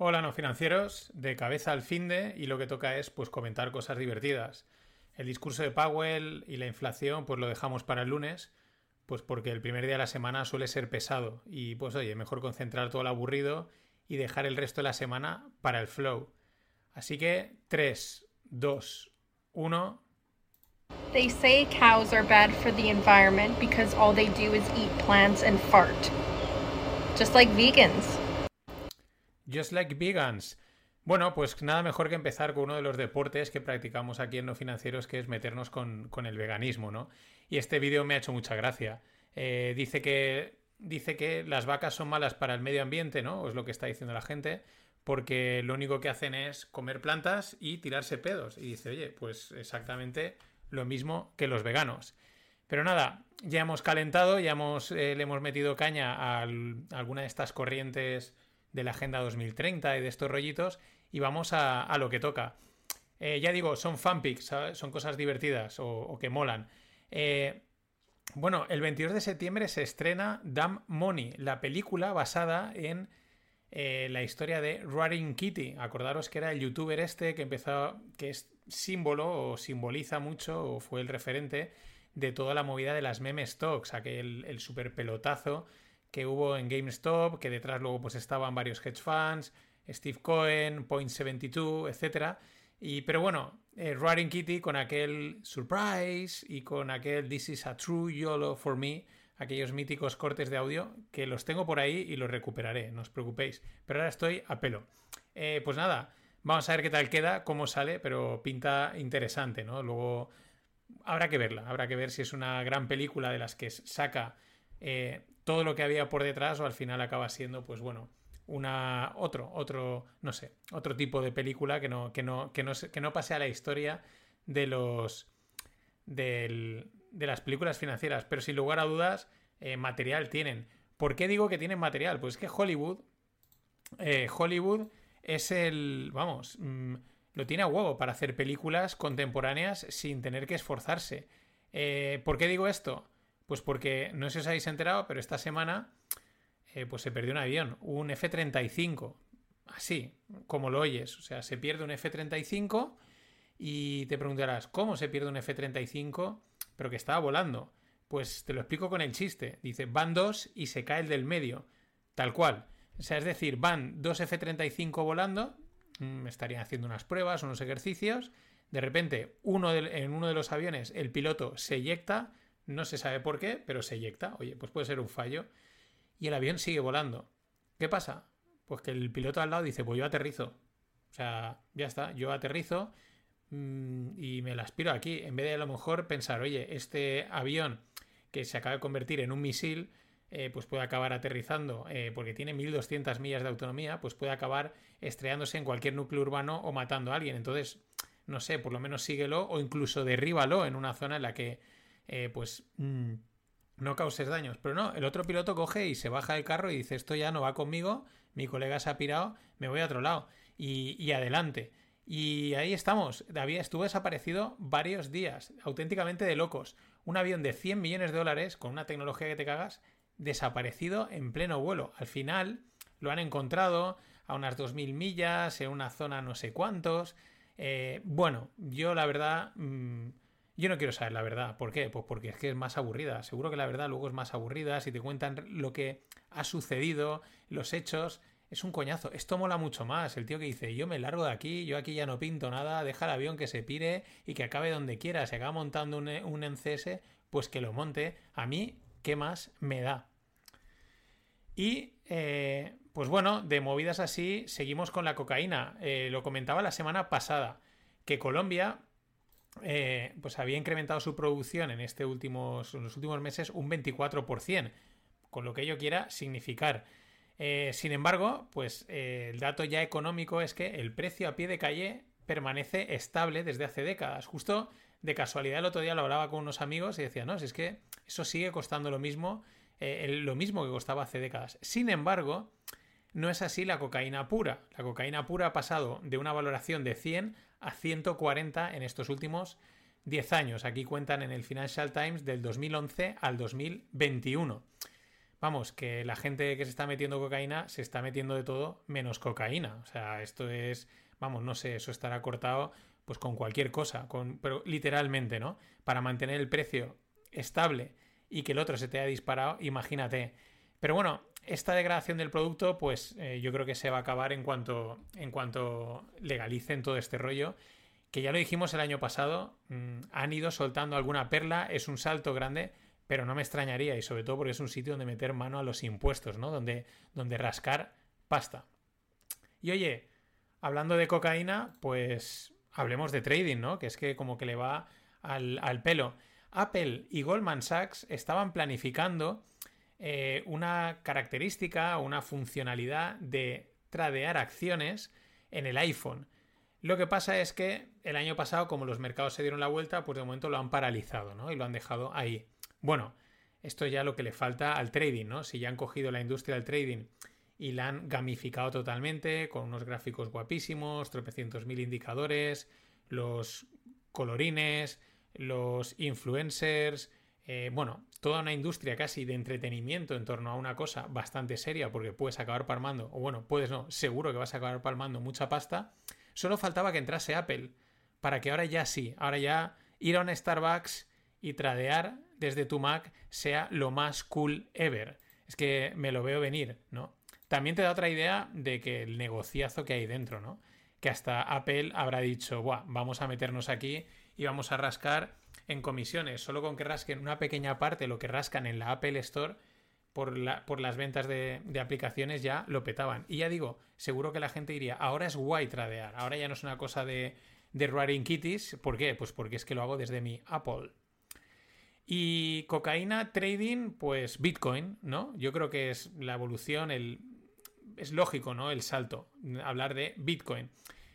Hola no financieros, de cabeza al finde, y lo que toca es pues comentar cosas divertidas. El discurso de Powell y la inflación pues lo dejamos para el lunes, pues porque el primer día de la semana suele ser pesado y pues oye, mejor concentrar todo lo aburrido y dejar el resto de la semana para el flow. Así que 3, 2, 1. They say cows are bad for the environment because all they do is eat plants and fart. Just like vegans. Just like vegans. Bueno, pues nada mejor que empezar con uno de los deportes que practicamos aquí en No Financieros, que es meternos con el veganismo, ¿no? Y este vídeo me ha hecho mucha gracia. Dice que las vacas son malas para el medio ambiente, ¿no? Es lo que está diciendo la gente, porque lo único que hacen es comer plantas y tirarse pedos. Y dice, oye, pues exactamente lo mismo que los veganos. Pero nada, ya hemos calentado, le hemos metido caña a alguna de estas corrientes de la Agenda 2030 y de estos rollitos, y vamos a lo que toca. Ya digo, son fanpics, ¿sabes? Son cosas divertidas o que molan. Bueno, el 22 de septiembre se estrena Dumb Money, la película basada en la historia de Roaring Kitty. Acordaros que era el youtuber este que es símbolo o simboliza mucho, o fue el referente de toda la movida de las meme stocks, el super pelotazo que hubo en GameStop, que detrás luego pues estaban varios hedge funds, Steve Cohen, Point72, etc. Pero bueno, Roaring Kitty con aquel Surprise y con aquel This is a true YOLO for me, aquellos míticos cortes de audio que los tengo por ahí y los recuperaré, no os preocupéis. Pero ahora estoy a pelo. Pues nada, vamos a ver qué tal queda, cómo sale, pero pinta interesante, ¿no? Luego habrá que verla, habrá que ver si es una gran película de las que saca todo lo que había por detrás, o al final acaba siendo, pues bueno, otro tipo de película que no pase a la historia de las películas financieras. Pero sin lugar a dudas, material tienen. ¿Por qué digo que tienen material? Pues es que Hollywood es lo tiene a huevo para hacer películas contemporáneas sin tener que esforzarse. ¿Por qué digo esto? Pues porque, no sé si os habéis enterado, pero esta semana pues se perdió un avión, un F-35, así como lo oyes. O sea, se pierde un F-35 y te preguntarás, ¿cómo se pierde un F-35 pero que estaba volando? Pues te lo explico con el chiste. Dice, van dos y se cae el del medio, tal cual. O sea, es decir, van dos F-35 volando, estarían haciendo unas pruebas, unos ejercicios, de repente en uno de los aviones el piloto se eyecta. No se sabe por qué, pero se eyecta. Oye, pues puede ser un fallo. Y el avión sigue volando. ¿Qué pasa? Pues que el piloto al lado dice, pues yo aterrizo. O sea, ya está, yo aterrizo y me la aspiro aquí. En vez de a lo mejor pensar, oye, este avión que se acaba de convertir en un misil, pues puede acabar aterrizando, porque tiene 1.200 millas de autonomía, pues puede acabar estrellándose en cualquier núcleo urbano o matando a alguien. Entonces, no sé, por lo menos síguelo o incluso derríbalo en una zona en la que no causes daños. Pero no, el otro piloto coge y se baja del carro y dice, esto ya no va conmigo, mi colega se ha pirado, me voy a otro lado y adelante. Y ahí estamos. Estuvo desaparecido varios días, auténticamente de locos. Un avión de $100 millones con una tecnología que te cagas, desaparecido en pleno vuelo. Al final lo han encontrado a unas 2.000 millas, en una zona no sé cuántos. Bueno, yo la verdad... Yo no quiero saber la verdad. ¿Por qué? Pues porque es que es más aburrida. Seguro que la verdad luego es más aburrida. Si te cuentan lo que ha sucedido, los hechos, es un coñazo. Esto mola mucho más. El tío que dice, yo me largo de aquí, yo aquí ya no pinto nada, deja el avión que se pire y que acabe donde quiera. Se acaba montando un NCS, pues que lo monte. A mí, ¿qué más me da? Y, pues bueno, de movidas así, seguimos con la cocaína. Lo comentaba la semana pasada, que Colombia... pues había incrementado su producción en los últimos meses un 24%, con lo que ello quiera significar. Sin embargo, pues el dato ya económico es que el precio a pie de calle permanece estable desde hace décadas. Justo de casualidad el otro día lo hablaba con unos amigos y decía, no, si es que eso sigue costando lo mismo que costaba hace décadas. Sin embargo, no es así la cocaína pura. La cocaína pura ha pasado de una valoración de 100 a 140 en estos últimos 10 años. Aquí cuentan en el Financial Times del 2011 al 2021. Vamos, que la gente que se está metiendo cocaína se está metiendo de todo menos cocaína. O sea, esto es... Vamos, no sé, eso estará cortado pues con cualquier cosa, pero literalmente, ¿no? Para mantener el precio estable y que el otro se te haya disparado, imagínate. Pero bueno, esta degradación del producto, pues yo creo que se va a acabar en cuanto legalicen todo este rollo. Que ya lo dijimos el año pasado, han ido soltando alguna perla, es un salto grande... Pero no me extrañaría, y sobre todo porque es un sitio donde meter mano a los impuestos, ¿no? Donde rascar pasta. Y oye, hablando de cocaína, pues hablemos de trading, ¿no? Que es que como que le va al pelo. Apple y Goldman Sachs estaban planificando una característica, una funcionalidad de tradear acciones en el iPhone. Lo que pasa es que el año pasado, como los mercados se dieron la vuelta, pues de momento lo han paralizado, ¿no? Y lo han dejado ahí. Bueno, esto ya lo que le falta al trading, ¿no? Si ya han cogido la industria del trading y la han gamificado totalmente con unos gráficos guapísimos, tropecientos mil indicadores, los colorines, los influencers... bueno, toda una industria casi de entretenimiento en torno a una cosa bastante seria porque puedes acabar palmando... O bueno, puedes no, seguro que vas a acabar palmando mucha pasta. Solo faltaba que entrase Apple para que ahora ya sí, ahora ya ir a un Starbucks y tradear... desde tu Mac sea lo más cool ever. Es que me lo veo venir, ¿no? También te da otra idea de que el negociazo que hay dentro, ¿no? Que hasta Apple habrá dicho, buah, vamos a meternos aquí y vamos a rascar en comisiones. Solo con que rasquen una pequeña parte, lo que rascan en la Apple Store por las ventas de aplicaciones ya lo petaban. Y ya digo, seguro que la gente diría, ahora es guay tradear, ahora ya no es una cosa de Roaring Kitties. ¿Por qué? Pues porque es que lo hago desde mi Apple. Y cocaína, trading, pues Bitcoin, ¿no? Yo creo que es la evolución, es lógico, ¿no? El salto, hablar de Bitcoin.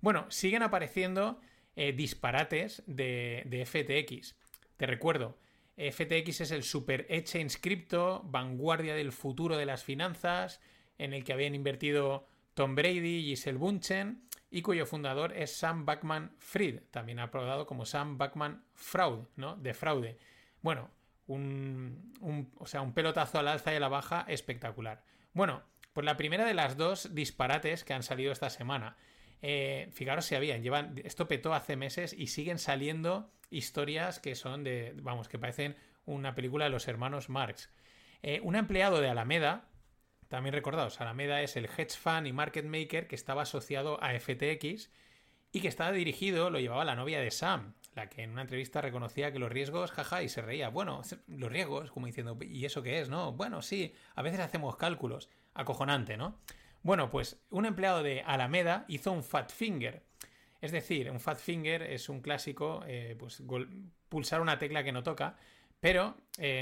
Bueno, siguen apareciendo disparates de FTX. Te recuerdo, FTX es el super exchange cripto, vanguardia del futuro de las finanzas, en el que habían invertido Tom Brady y Giselle Bunchen, y cuyo fundador es Sam Bankman-Fried, también apodado como Sam Bankman-Fraud, ¿no? De fraude. Bueno, un pelotazo al alza y a la baja espectacular. Bueno, pues la primera de las dos disparates que han salido esta semana. Fijaros si habían, esto petó hace meses y siguen saliendo historias que son que parecen una película de los hermanos Marx. Un empleado de Alameda, también recordaos, Alameda es el hedge fund y market maker que estaba asociado a FTX y que estaba dirigido, lo llevaba la novia de Sam, la que en una entrevista reconocía que los riesgos, jaja, y se reía. Bueno, los riesgos, como diciendo, ¿y eso qué es? No, bueno, sí, a veces hacemos cálculos. Acojonante, ¿no? Bueno, pues un empleado de Alameda hizo un fat finger. Es decir, un fat finger es un clásico, pulsar una tecla que no toca, pero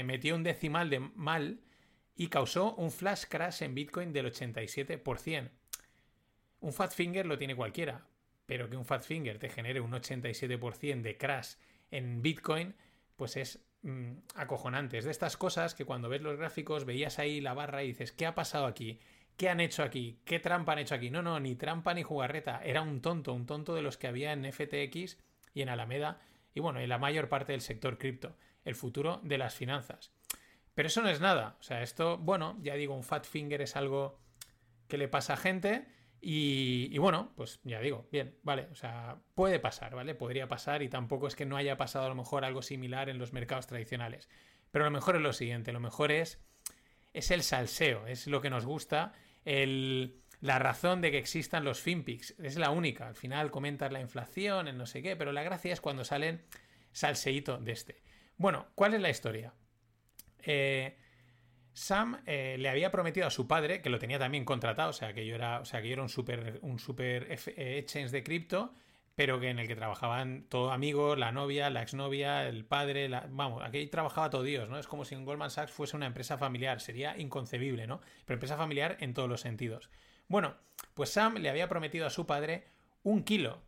metió un decimal de mal y causó un flash crash en Bitcoin del 87%. Un fat finger lo tiene cualquiera. Pero que un fat finger te genere un 87% de crash en Bitcoin, pues es acojonante. Es de estas cosas que cuando ves los gráficos veías ahí la barra y dices, ¿qué ha pasado aquí? ¿Qué han hecho aquí? ¿Qué trampa han hecho aquí? No, ni trampa ni jugarreta. Era un tonto de los que había en FTX y en Alameda y bueno, en la mayor parte del sector cripto, el futuro de las finanzas. Pero eso no es nada. O sea, esto, bueno, ya digo, un fat finger es algo que le pasa a gente... Y bueno, pues ya digo, bien, vale, o sea, puede pasar, ¿vale? Podría pasar y tampoco es que no haya pasado a lo mejor algo similar en los mercados tradicionales. Pero lo mejor es lo siguiente, lo mejor es el salseo, es lo que nos gusta, la razón de que existan los finpics, es la única. Al final comentas la inflación, el no sé qué, pero la gracia es cuando salen salseíto de este. Bueno, ¿cuál es la historia? Sam le había prometido a su padre, que lo tenía también contratado, o sea que yo era un super exchange de cripto, pero que en el que trabajaban todos amigos, la novia, la exnovia, el padre, aquí trabajaba todo Dios, ¿no? Es como si un Goldman Sachs fuese una empresa familiar, sería inconcebible, ¿no? Pero empresa familiar en todos los sentidos. Bueno, pues Sam le había prometido a su padre un kilo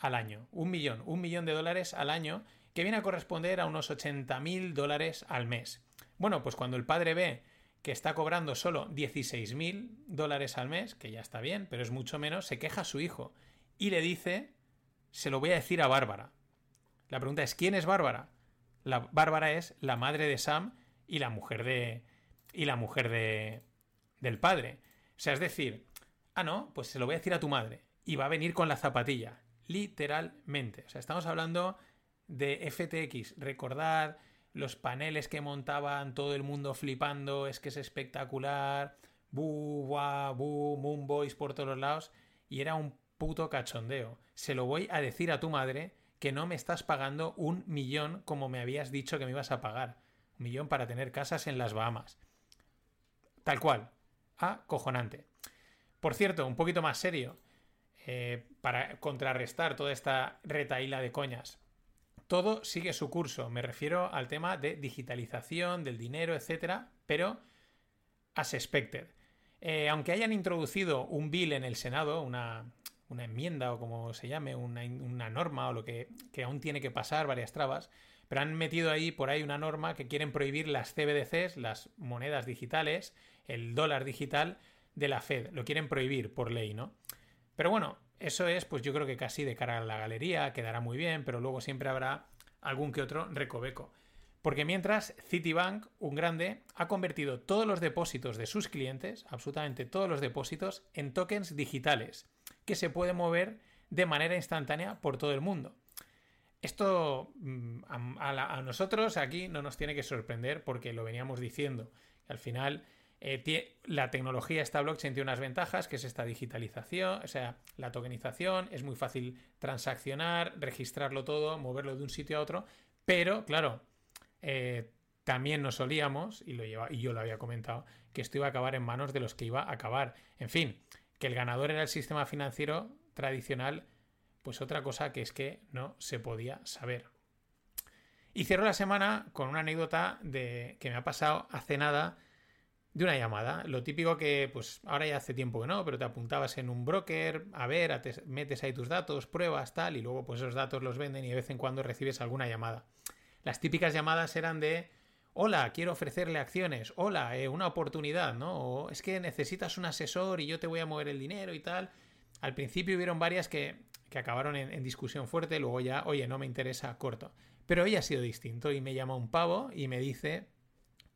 al año, un millón de dólares al año, que viene a corresponder a unos $80,000 al mes. Bueno, pues cuando el padre ve que está cobrando solo $16,000 al mes, que ya está bien, pero es mucho menos, se queja a su hijo y le dice, se lo voy a decir a Bárbara. La pregunta es, ¿quién es Bárbara? Bárbara es la madre de Sam y la mujer de y la mujer del padre. O sea, es decir, ah, no, pues se lo voy a decir a tu madre y va a venir con la zapatilla, literalmente. O sea, estamos hablando de FTX. Recordad los paneles que montaban, todo el mundo flipando, es que es espectacular, bu, gua, bu, moon boys por todos los lados, y era un puto cachondeo. Se lo voy a decir a tu madre que no me estás pagando 1 millón como me habías dicho que me ibas a pagar. 1 millón para tener casas en las Bahamas. Tal cual. Acojonante. Por cierto, un poquito más serio, para contrarrestar toda esta retahíla de coñas. Todo sigue su curso. Me refiero al tema de digitalización, del dinero, etcétera, pero as expected. Aunque hayan introducido un bill en el Senado, una enmienda o como se llame, una norma o lo que aún tiene que pasar, varias trabas, pero han metido ahí por ahí una norma que quieren prohibir las CBDCs, las monedas digitales, el dólar digital de la Fed. Lo quieren prohibir por ley, ¿no? Pero bueno, eso es, pues yo creo que casi de cara a la galería, quedará muy bien, pero luego siempre habrá algún que otro recoveco. Porque mientras, Citibank, un grande, ha convertido todos los depósitos de sus clientes, absolutamente todos los depósitos, en tokens digitales que se pueden mover de manera instantánea por todo el mundo. Esto a nosotros aquí no nos tiene que sorprender porque lo veníamos diciendo. Al final, la tecnología, esta blockchain, tiene unas ventajas, que es esta digitalización, o sea, la tokenización, es muy fácil transaccionar, registrarlo todo, moverlo de un sitio a otro, pero, claro, también nos olíamos, y yo lo había comentado, que esto iba a acabar en manos de los que iba a acabar. En fin, que el ganador era el sistema financiero tradicional, pues otra cosa que es que no se podía saber. Y cierro la semana con una anécdota que me ha pasado hace nada, de una llamada. Lo típico que, pues ahora ya hace tiempo que no, pero te apuntabas en un broker, a ver, metes ahí tus datos, pruebas, tal, y luego pues esos datos los venden y de vez en cuando recibes alguna llamada. Las típicas llamadas eran de, hola, quiero ofrecerle acciones, hola, una oportunidad, ¿no? O es que necesitas un asesor y yo te voy a mover el dinero y tal. Al principio hubieron varias que acabaron en discusión fuerte, luego ya, oye, no me interesa, corto. Pero hoy ha sido distinto y me llama un pavo y me dice,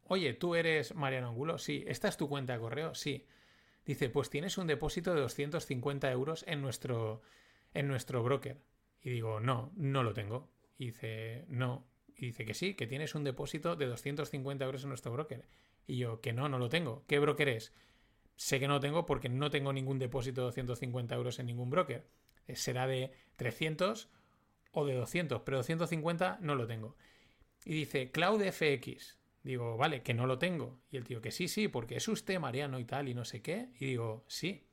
oye, ¿tú eres Mariano Angulo? Sí. ¿Esta es tu cuenta de correo? Sí. Dice, pues tienes un depósito de 250 euros en nuestro broker. Y digo, no, no lo tengo. Y dice, no. Y dice que sí, que tienes un depósito de 250 euros en nuestro broker. Y yo, que no, no lo tengo. ¿Qué broker es? Sé que no tengo porque no tengo ningún depósito de 250 euros en ningún broker. Será de 300 o de 200, pero 250 no lo tengo. Y dice, CloudFX. Digo, vale, que no lo tengo. Y el tío, que sí, porque es usted, Mariano, y tal, y no sé qué. Y digo, sí.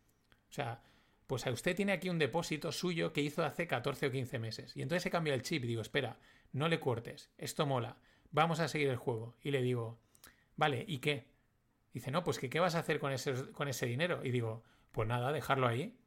O sea, pues a usted tiene aquí un depósito suyo que hizo hace 14 o 15 meses. Y entonces se cambió el chip. Digo, espera, no le cortes. Esto mola. Vamos a seguir el juego. Y le digo, vale, ¿y qué? Dice, no, pues que ¿qué vas a hacer con ese dinero? Y digo, pues nada, dejarlo ahí.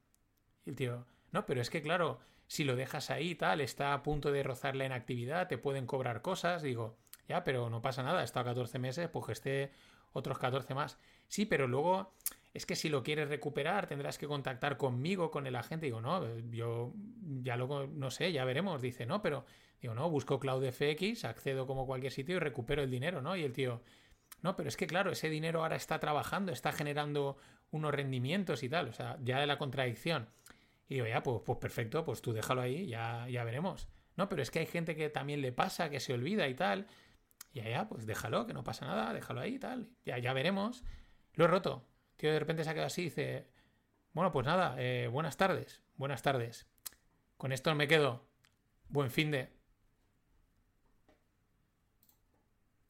Y el tío, no, pero es que claro, si lo dejas ahí y tal, está a punto de rozar la inactividad, te pueden cobrar cosas. Digo, ya, pero no pasa nada, he estado 14 meses, pues que esté otros 14 más. Sí, pero luego es que si lo quieres recuperar tendrás que contactar conmigo, con el agente. Digo, no, yo ya lo, no sé, ya veremos. Dice, no, pero digo, no, busco CloudFX, accedo como cualquier sitio y recupero el dinero, ¿no? Y el tío, no, pero es que claro, ese dinero ahora está trabajando, está generando unos rendimientos y tal, o sea, ya de la contradicción. Y digo, ya, pues perfecto, pues tú déjalo ahí, ya veremos. No, pero es que hay gente que también le pasa, que se olvida y tal. Ya, pues déjalo, que no pasa nada, déjalo ahí y tal. Ya veremos. Lo he roto. Tío, de repente se ha quedado así y dice, bueno, pues nada, buenas tardes. Con esto me quedo. Buen fin de...